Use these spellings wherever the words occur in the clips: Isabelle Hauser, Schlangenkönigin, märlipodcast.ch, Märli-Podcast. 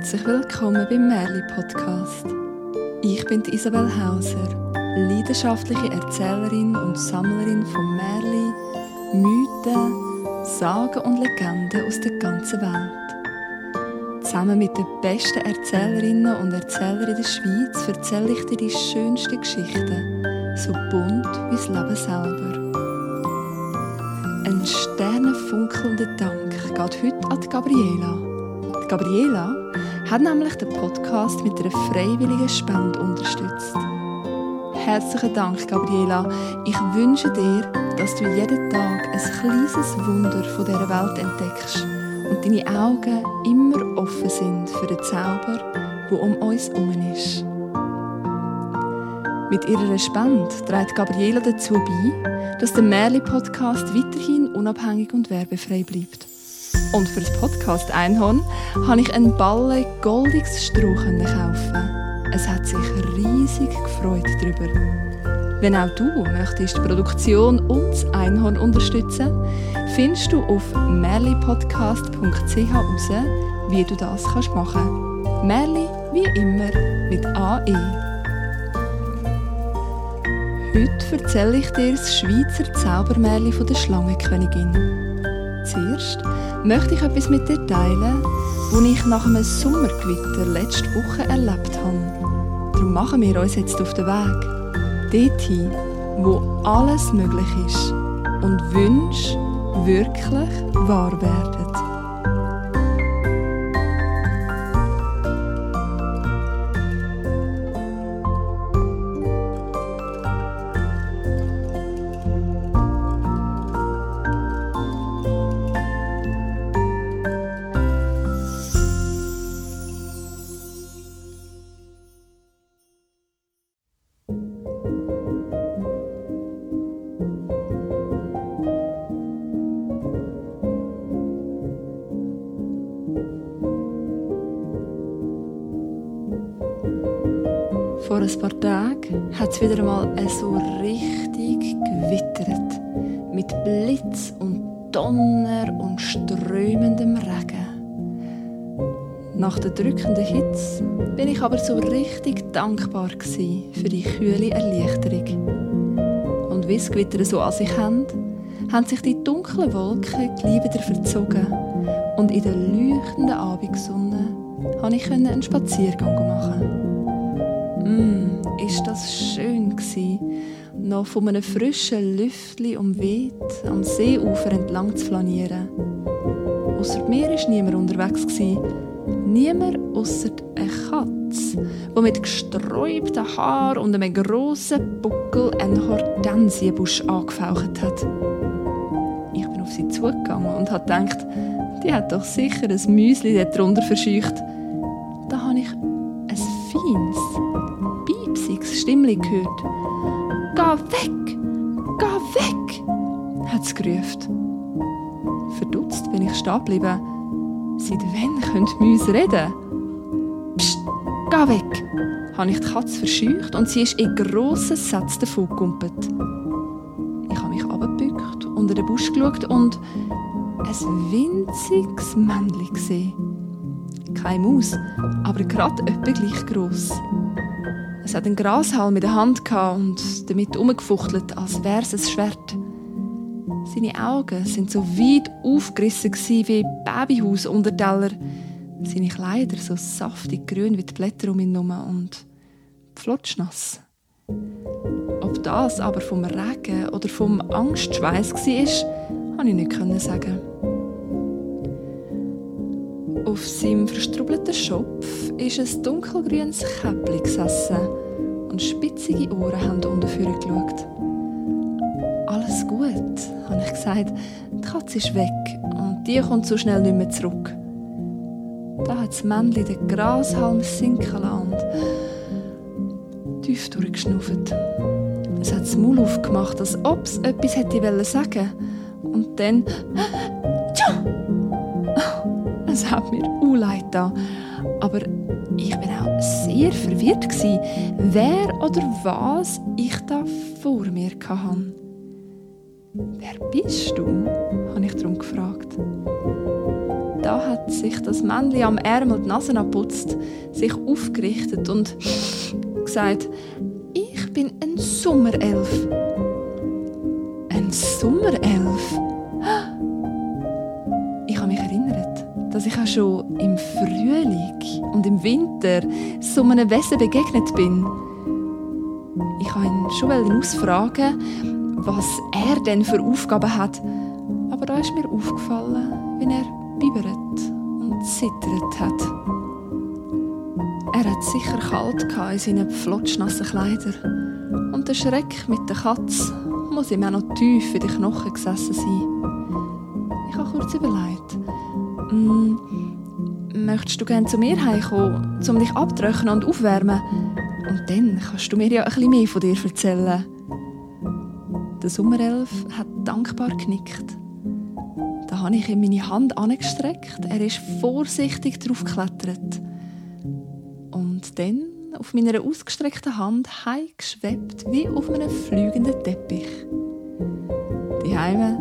Herzlich willkommen beim Märli-Podcast. Ich bin Isabelle Hauser, leidenschaftliche Erzählerin und Sammlerin von Märli, Mythen, Sagen und Legenden aus der ganzen Welt. Zusammen mit den besten Erzählerinnen und Erzählern in der Schweiz erzähle ich dir die schönsten Geschichten, so bunt wie das Leben selber. Ein sternenfunkelnder Dank geht heute an die Gabriela. Gabriela hat nämlich den Podcast mit einer freiwilligen Spende unterstützt. Herzlichen Dank, Gabriela. Ich wünsche dir, dass du jeden Tag ein kleines Wunder von dieser Welt entdeckst und deine Augen immer offen sind für den Zauber, der um uns herum ist. Mit ihrer Spende trägt Gabriela dazu bei, dass der Märli-Podcast weiterhin unabhängig und werbefrei bleibt. Und für das Podcast Einhorn habe ich einen Ballen goldiges Stroh kaufen. Es hat sich riesig gefreut darüber. Wenn auch du möchtest die Produktion und das Einhorn unterstützen, findest du auf märlipodcast.ch heraus, wie du das machen kannst. Märli wie immer mit AE. Heute erzähle ich dir das Schweizer Zaubermärli von der Schlangenkönigin. Zuerst möchte ich etwas mit dir teilen, das ich nach einem Sommergewitter letzte Woche erlebt habe. Darum machen wir uns jetzt auf den Weg. Dorthin, wo alles möglich ist und Wünsche wirklich wahr werden. Vor ein paar Tagen hat es wieder einmal so richtig gewittert. Mit Blitz und Donner und strömendem Regen. Nach der drückenden Hitze bin ich aber so richtig dankbar gewesen für die kühle Erleichterung. Und wie das Gewitter so an sich haben sich die dunklen Wolken gleich wieder verzogen. Und in der leuchtenden Abendsonne konnte ich einen Spaziergang machen. Ist das schön gsi, noch von einem frischen Lüftli umweht am Seeufer entlang zu flanieren. Ausser mir war niemand unterwegs gsi, niemand ausser eine Katz, die mit gesträubten Haar und einem grossen Buckel einen Hortensienbusch angefaucht hat. Ich bin auf sie zugegangen und habe gedacht, die hat doch sicher ein Müsli darunter verscheucht. Da habe ich ein feines, piepsiges Stimmli gehört. Geh weg!» hat es gerufen. Verdutzt bin ich stehen geblieben. «Seit wann können Mäuse reden?» «Psst, geh weg!» habe ich die Katze verscheucht und sie ist in grossen Sätzen davongekumpelt. Ich habe mich runtergebückt, unter den Busch geschaut und ein winziges Männchen gesehen. Keine Maus, aber gerade etwa gleich gross. Es hatte einen Grashalm in der Hand und damit herumgefuchtelt, als wäre es ein Schwert. Seine Augen waren so weit aufgerissen wie Babyhausunterteller. Seine Kleider so saftig grün wie die Blätter um ihn herum und flotschnass. Ob das aber vom Regen oder vom Angstschweiss war, konnte ich nicht sagen. Auf seinem verstrubelten Schopf ist ein dunkelgrünes Käppli gesessen und spitzige Ohren haben unten vorgeschaut. «Alles gut», habe ich gesagt, «die Katze ist weg und die kommt so schnell nicht mehr zurück.» Da hat das Männchen den Grashalm sinken lassen und tief durchgeschnauft. Es hat das Maul aufgemacht, als ob es etwas hätte sagen wollen. Und dann... Es hat mir unleid getan, aber ich war auch sehr verwirrt gewesen, wer oder was ich da vor mir hatte. «Wer bist du?» habe ich darum gefragt. Da da hat sich das Männchen am Ärmel die Nase abputzt, sich aufgerichtet und gesagt, ich bin ein Sommerelf. Ein Sommerelf? Ich habe mich erinnert, dass ich auch schon im Frühling und im Winter so einem Wesen begegnet bin. Ich wollte ihn schon ausfragen, was er denn für Aufgaben hat. Aber da ist mir aufgefallen, wie er bibbert und zittert hat. Er hat sicher kalt in seinen flotschnassen Kleidern. Und der Schreck mit der Katze muss ihm auch noch tief in den Knochen gesessen sein. Ich habe kurz überlegt. Möchtest du gerne zu mir heimkommen, um dich abzutrocknen und aufwärmen? Und dann kannst du mir ja ein bisschen mehr von dir erzählen. Der Sommerelf hat dankbar genickt. Da habe ich ihm meine Hand angestreckt. Er ist vorsichtig draufgeklettert. Und dann auf meiner ausgestreckten Hand heimgeschwebt wie auf einem fliegenden Teppich. Die Heime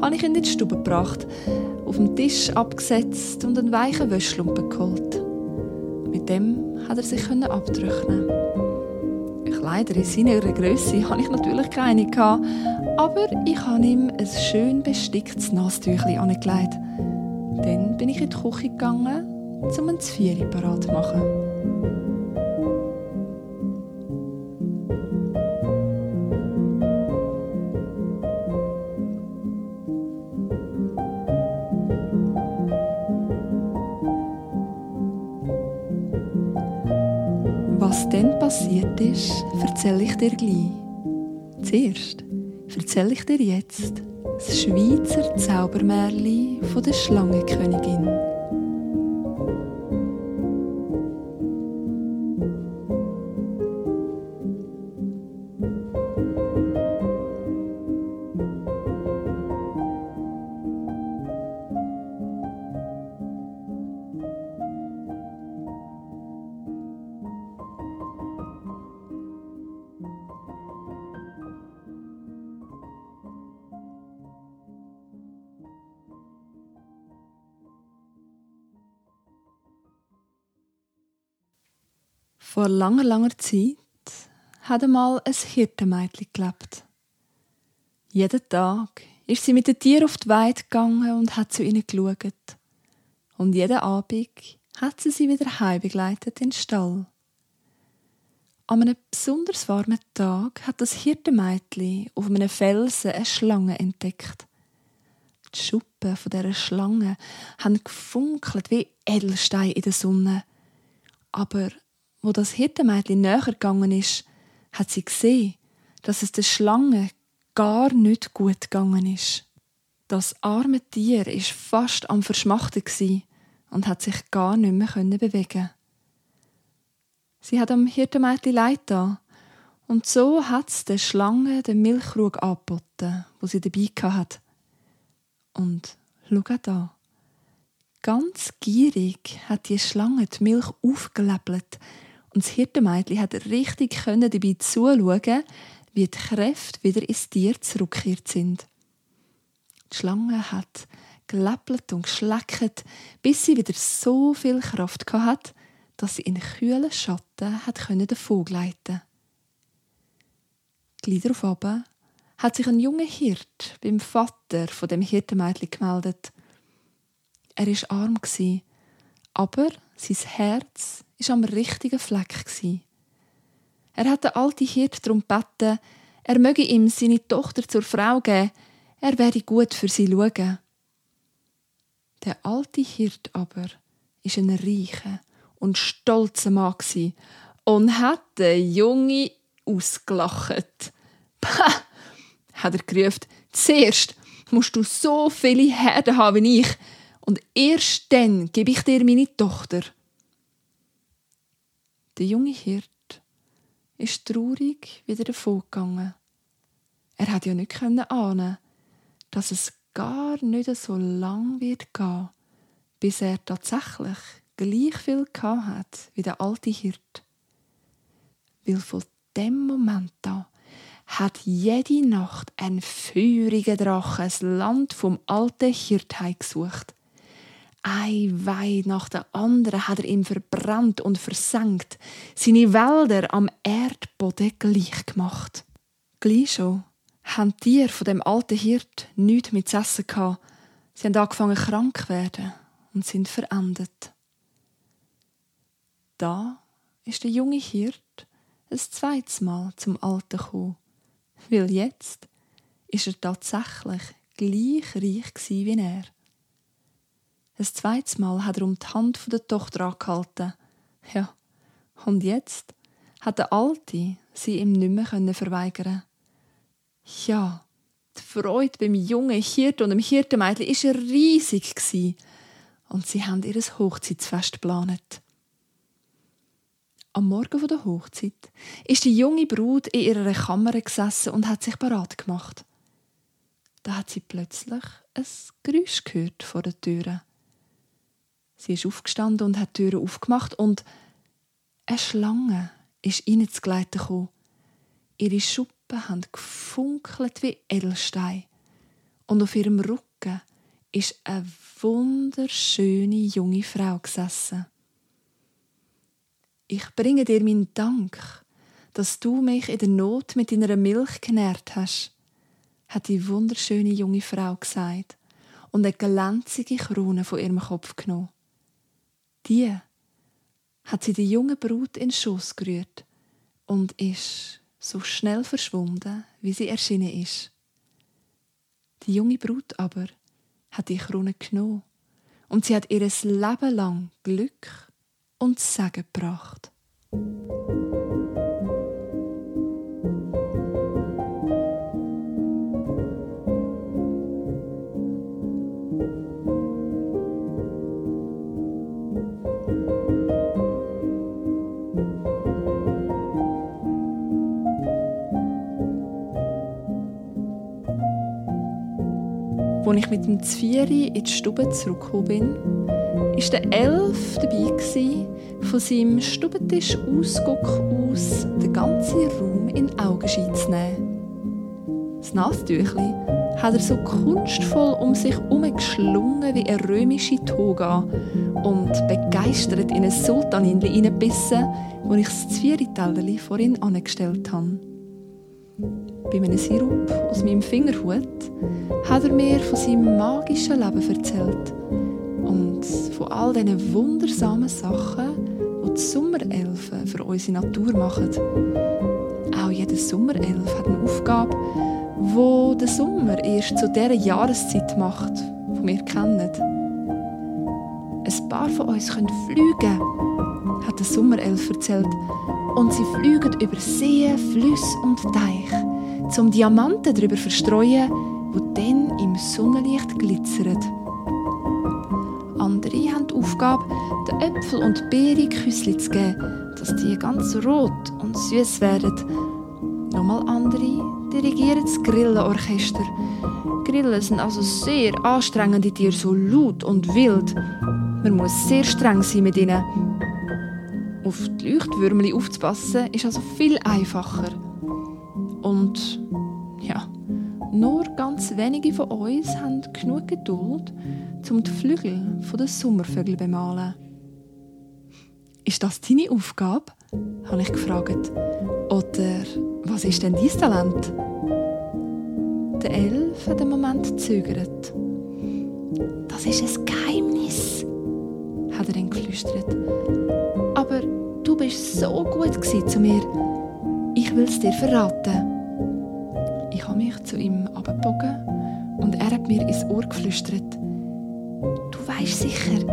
habe ich ihn in die Stube gebracht, auf dem Tisch abgesetzt und einen weichen Wäschlumpen geholt. Mit dem konnte er sich abtrocknen. Kleider in seiner Grösse hatte ich natürlich keine, aber ich habe ihm ein schön besticktes Nasstüchli angelegt. Dann bin ich in die Küche gegangen, um ein Zvieri parat zu machen. Was dann passiert ist, erzähle ich dir gleich. Zuerst erzähle ich dir jetzt das Schweizer Zaubermärli von der Schlangenkönigin. Vor langer, langer Zeit hat einmal ein Hirtenmädchen gelebt. Jeden Tag ist sie mit den Tieren auf die Weide gegangen und hat zu ihnen geschaut. Und jeden Abend hat sie sie wieder heimbegleitet in den Stall. An einem besonders warmen Tag hat das Hirtenmädchen auf einem Felsen eine Schlange entdeckt. Die Schuppen dieser Schlange haben gefunkelt wie Edelsteine in der Sonne. Aber wo das Hirtenmädchen näher gegangen ist, hat sie gesehen, dass es der Schlange gar nicht gut gegangen ist. Das arme Tier war fast am Verschmachten und hat sich gar nicht mehr bewegen. Sie hat am Hirtenmädchen leid getan und so hat es der Schlange den Milchkrug angeboten, den sie dabei hatte. Und schau da. Ganz gierig hat die Schlange die Milch aufgeläppelt. Und das Hirtenmädchen konnte richtig dabei zuschauen, wie die Kräfte wieder ins Tier zurückgekehrt sind. Die Schlange hat geläppelt und geschleckt, bis sie wieder so viel Kraft hatte, dass sie in kühlen Schatten davongleiten konnte. Gleich darauf runter hat sich ein junger Hirt beim Vater von dem Hirtenmädchen gemeldet. Er war arm, aber sein Herz war am richtigen Fleck. Er hat den alten Hirt darum gebeten, er möge ihm seine Tochter zur Frau geben, er werde gut für sie schauen. Der alte Hirt aber war ein reicher und stolzer Mann und hat den Jungen ausgelacht. «Pah!» hat er gerufen, «Zuerst musst du so viele Herden haben wie ich, und erst dann gebe ich dir meine Tochter.» Der junge Hirt ist traurig wieder davongegangen. Er hat ja nicht ahnen, dass es gar nicht so lang wird gehen, bis er tatsächlich gleich viel gehabt hat wie der alte Hirt. Weil von dem Moment an hat jede Nacht ein feuriger Drache das Land vom alten Hirt heimgesucht. Ein Weih nach der anderen hat er ihn verbrannt und versenkt, seine Wälder am Erdboden gleich gemacht. Gleich schon haben die Tiere von dem alten Hirt nichts mehr zu essen gehabt. Sie haben angefangen krank zu werden und sind verendet. Da ist der junge Hirt ein zweites Mal zum Alten gekommen, weil jetzt ist er tatsächlich gleich reich gsi wie er. Ein zweites Mal hat er um die Hand der Tochter angehalten. Ja, und jetzt hat der Alte sie ihm nicht mehr verweigern. Ja, die Freude beim jungen Hirte und dem Hirtenmädchen war riesig gsi und sie haben ihr Hochzeitsfest geplant. Am Morgen der Hochzeit ist die junge Braut in ihrer Kammer gesessen und hat sich bereit gemacht. Da hat sie plötzlich ein Geräusch gehört vor der Türe. Sie ist aufgestanden und hat die Türe aufgemacht und eine Schlange ist ihnen zu Geleite gekommen. Ihre Schuppen haben gefunkelt wie Edelstein und auf ihrem Rücken ist eine wunderschöne junge Frau gesessen. Ich bringe dir meinen Dank, dass du mich in der Not mit deiner Milch genährt hast, hat die wunderschöne junge Frau gesagt und eine glänzige Krone von ihrem Kopf genommen. Die hat sie die junge Braut in den Schoß gerührt und ist so schnell verschwunden, wie sie erschienen ist. Die junge Braut aber hat die Krone genommen und sie hat ihr Leben lang Glück und Segen gebracht. Als ich mit dem Zvieri in die Stube zurückgekommen bin, war der Elf dabei, von seinem Stubentisch Ausguck aus den ganzen Raum in Augenschein zu nehmen. Das Nasentüchli hat er so kunstvoll um sich herumgeschlungen wie eine römische Toga und begeistert in ein Sultaninli hineingebissen, wo ich das Zvieri-Tellerli vor ihn angestellt habe. Bei einem Sirup aus meinem Fingerhut hat er mir von seinem magischen Leben erzählt und von all diesen wundersamen Sachen, die die Sommerelfen für unsere Natur machen. Auch jeder Sommerelf hat eine Aufgabe, die der Sommer erst zu dieser Jahreszeit macht, die wir kennen. Ein paar von uns können fliegen, hat der Sommerelf erzählt, und sie fliegen über Seen, Flüsse und Teiche, um Diamanten darüber verstreuen, die dann im Sonnenlicht glitzern. Andere haben die Aufgabe, den Äpfel und Beeren Küssli zu geben, dass die ganz rot und süß werden. Nochmal andere dirigieren das Grillenorchester. Grillen sind also sehr anstrengende Tiere, so laut und wild. Man muss sehr streng sein mit ihnen. Auf die Leuchtwürmchen aufzupassen, ist also viel einfacher. Und ja, nur ganz wenige von uns haben genug Geduld, um die Flügel der Sommervögel zu bemalen. «Ist das deine Aufgabe?» habe ich gefragt. «Oder was ist denn dein Talent?» Der Elf hat einen Moment gezögert. «Das ist ein Geheimnis», hat er dann geflüstert. «Aber du bist so gut zu mir. Ich will es dir verraten.» Ich habe mich zu ihm abgebogen und er hat mir ins Ohr geflüstert. «Du weisst sicher,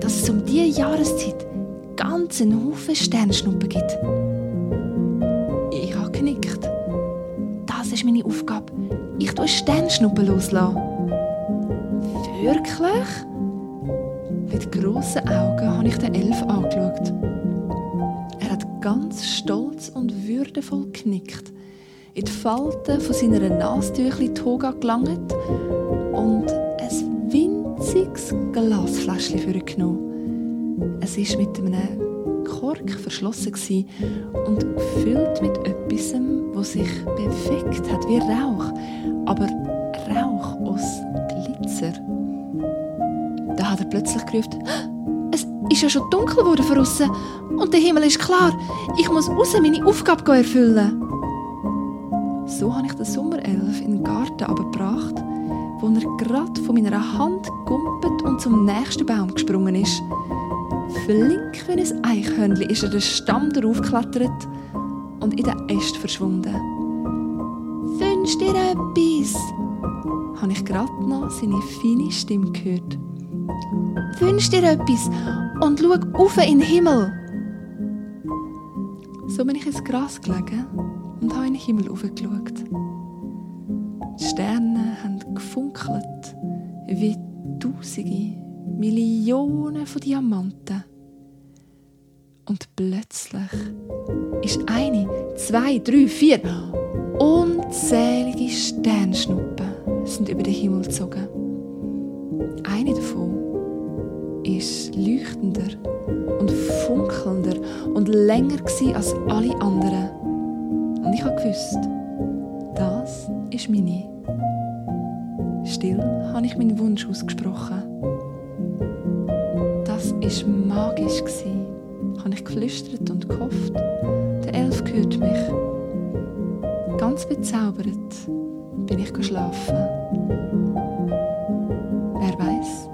dass es um diese Jahreszeit ganz einen Haufen Sternschnuppen gibt.» Ich habe genickt. «Das ist meine Aufgabe. Ich tue Sternschnuppen loslassen.» «Wirklich?» Mit grossen Augen habe ich den Elf angeschaut. Er hat ganz stolz und würdevoll genickt, in die Falten von seiner Nasentüchli-Toga gelangt und ein winziges Glasfläschchen für ihn genommen. Es war mit einem Kork verschlossen und gefüllt mit etwas, das sich bewegt hat wie Rauch, aber Rauch aus Glitzer. Da hat er plötzlich gerufen. «Es ist ja schon dunkel geworden von aussen und der Himmel ist klar. Ich muss raus meine Aufgabe erfüllen.» So habe ich den Sommerelf in den Garten runtergebracht, wo er gerade von meiner Hand gumpet und zum nächsten Baum gesprungen ist. Flink wie ein Eichhörnchen ist er den Stamm draufgeklettert und in den Ästen verschwunden. «Wünsch dir etwas!» habe ich gerade noch seine feine Stimme gehört. «Wünsch dir etwas und schau auf in den Himmel!» So bin ich ins Gras gelegen und habe in den Himmel hochgeschaut. Die Sterne haben gefunkelt wie tausende, Millionen von Diamanten. Und plötzlich ist 1, 2, 3, 4 unzählige Sternschnuppen sind über den Himmel gezogen. Eine davon ist leuchtender und funkelnder und länger gewesen als alle anderen. Und ich habe gewusst, das ist meine. Still habe ich meinen Wunsch ausgesprochen. Das war magisch gewesen, habe ich geflüstert und gehofft. Der Elf hört mich. Ganz bezaubert bin ich geschlafen. Wer weiß?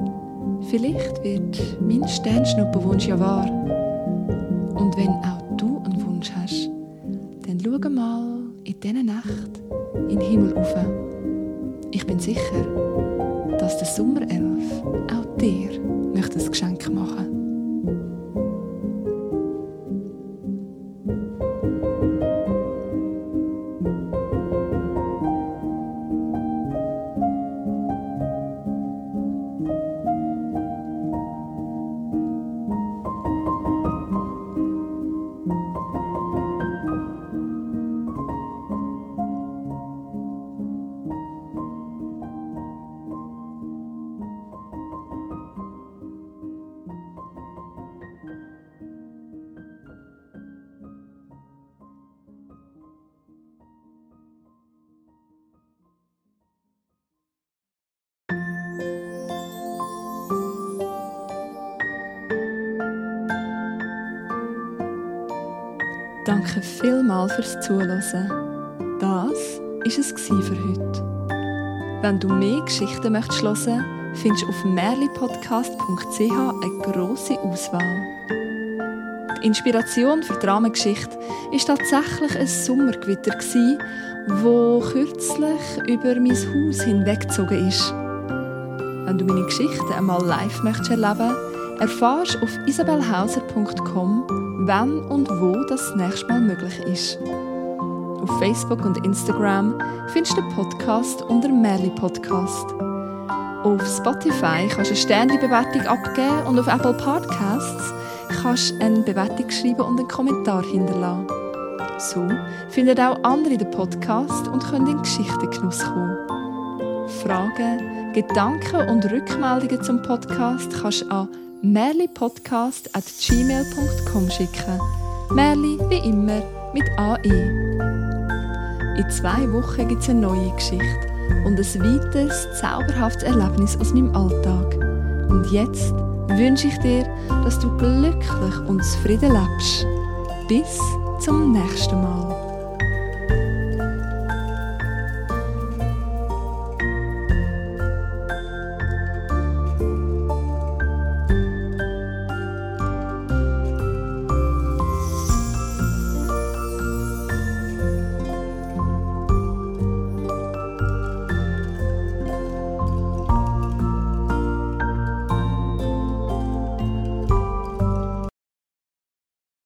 Vielleicht wird mein Sternschnuppenwunsch ja wahr. Und wenn auch du einen Wunsch hast, dann schau mal in dieser Nacht in den Himmel rauf. Ich bin sicher, dass der Sommerelf auch dir möchte ein Geschenk machen. Danke vielmals fürs Zuhören. Das war es für heute. Wenn du mehr Geschichten möchtest hören, findest du auf märlipodcast.ch eine grosse Auswahl. Die Inspiration für die Rahmengeschichte war tatsächlich ein Sommergewitter, das kürzlich über mein Haus hinweggezogen ist. Wenn du meine Geschichten einmal live erleben möchtest, erfährst du auf isabellehauser.com, wann und wo das nächste Mal möglich ist. Auf Facebook und Instagram findest du den Podcast unter Märli-Podcast. Auf Spotify kannst du eine Sternli-Bewertung abgeben und auf Apple Podcasts kannst du eine Bewertung schreiben und einen Kommentar hinterlassen. So finden auch andere den Podcast und können in Geschichtengenuss kommen. Fragen, Gedanken und Rückmeldungen zum Podcast kannst du an märlipodcast@gmail.com schicken. Märli wie immer mit AI. In 2 Wochen gibt es eine neue Geschichte und ein weiteres zauberhaftes Erlebnis aus meinem Alltag. Und jetzt wünsche ich dir, dass du glücklich und zufrieden lebst. Bis zum nächsten Mal.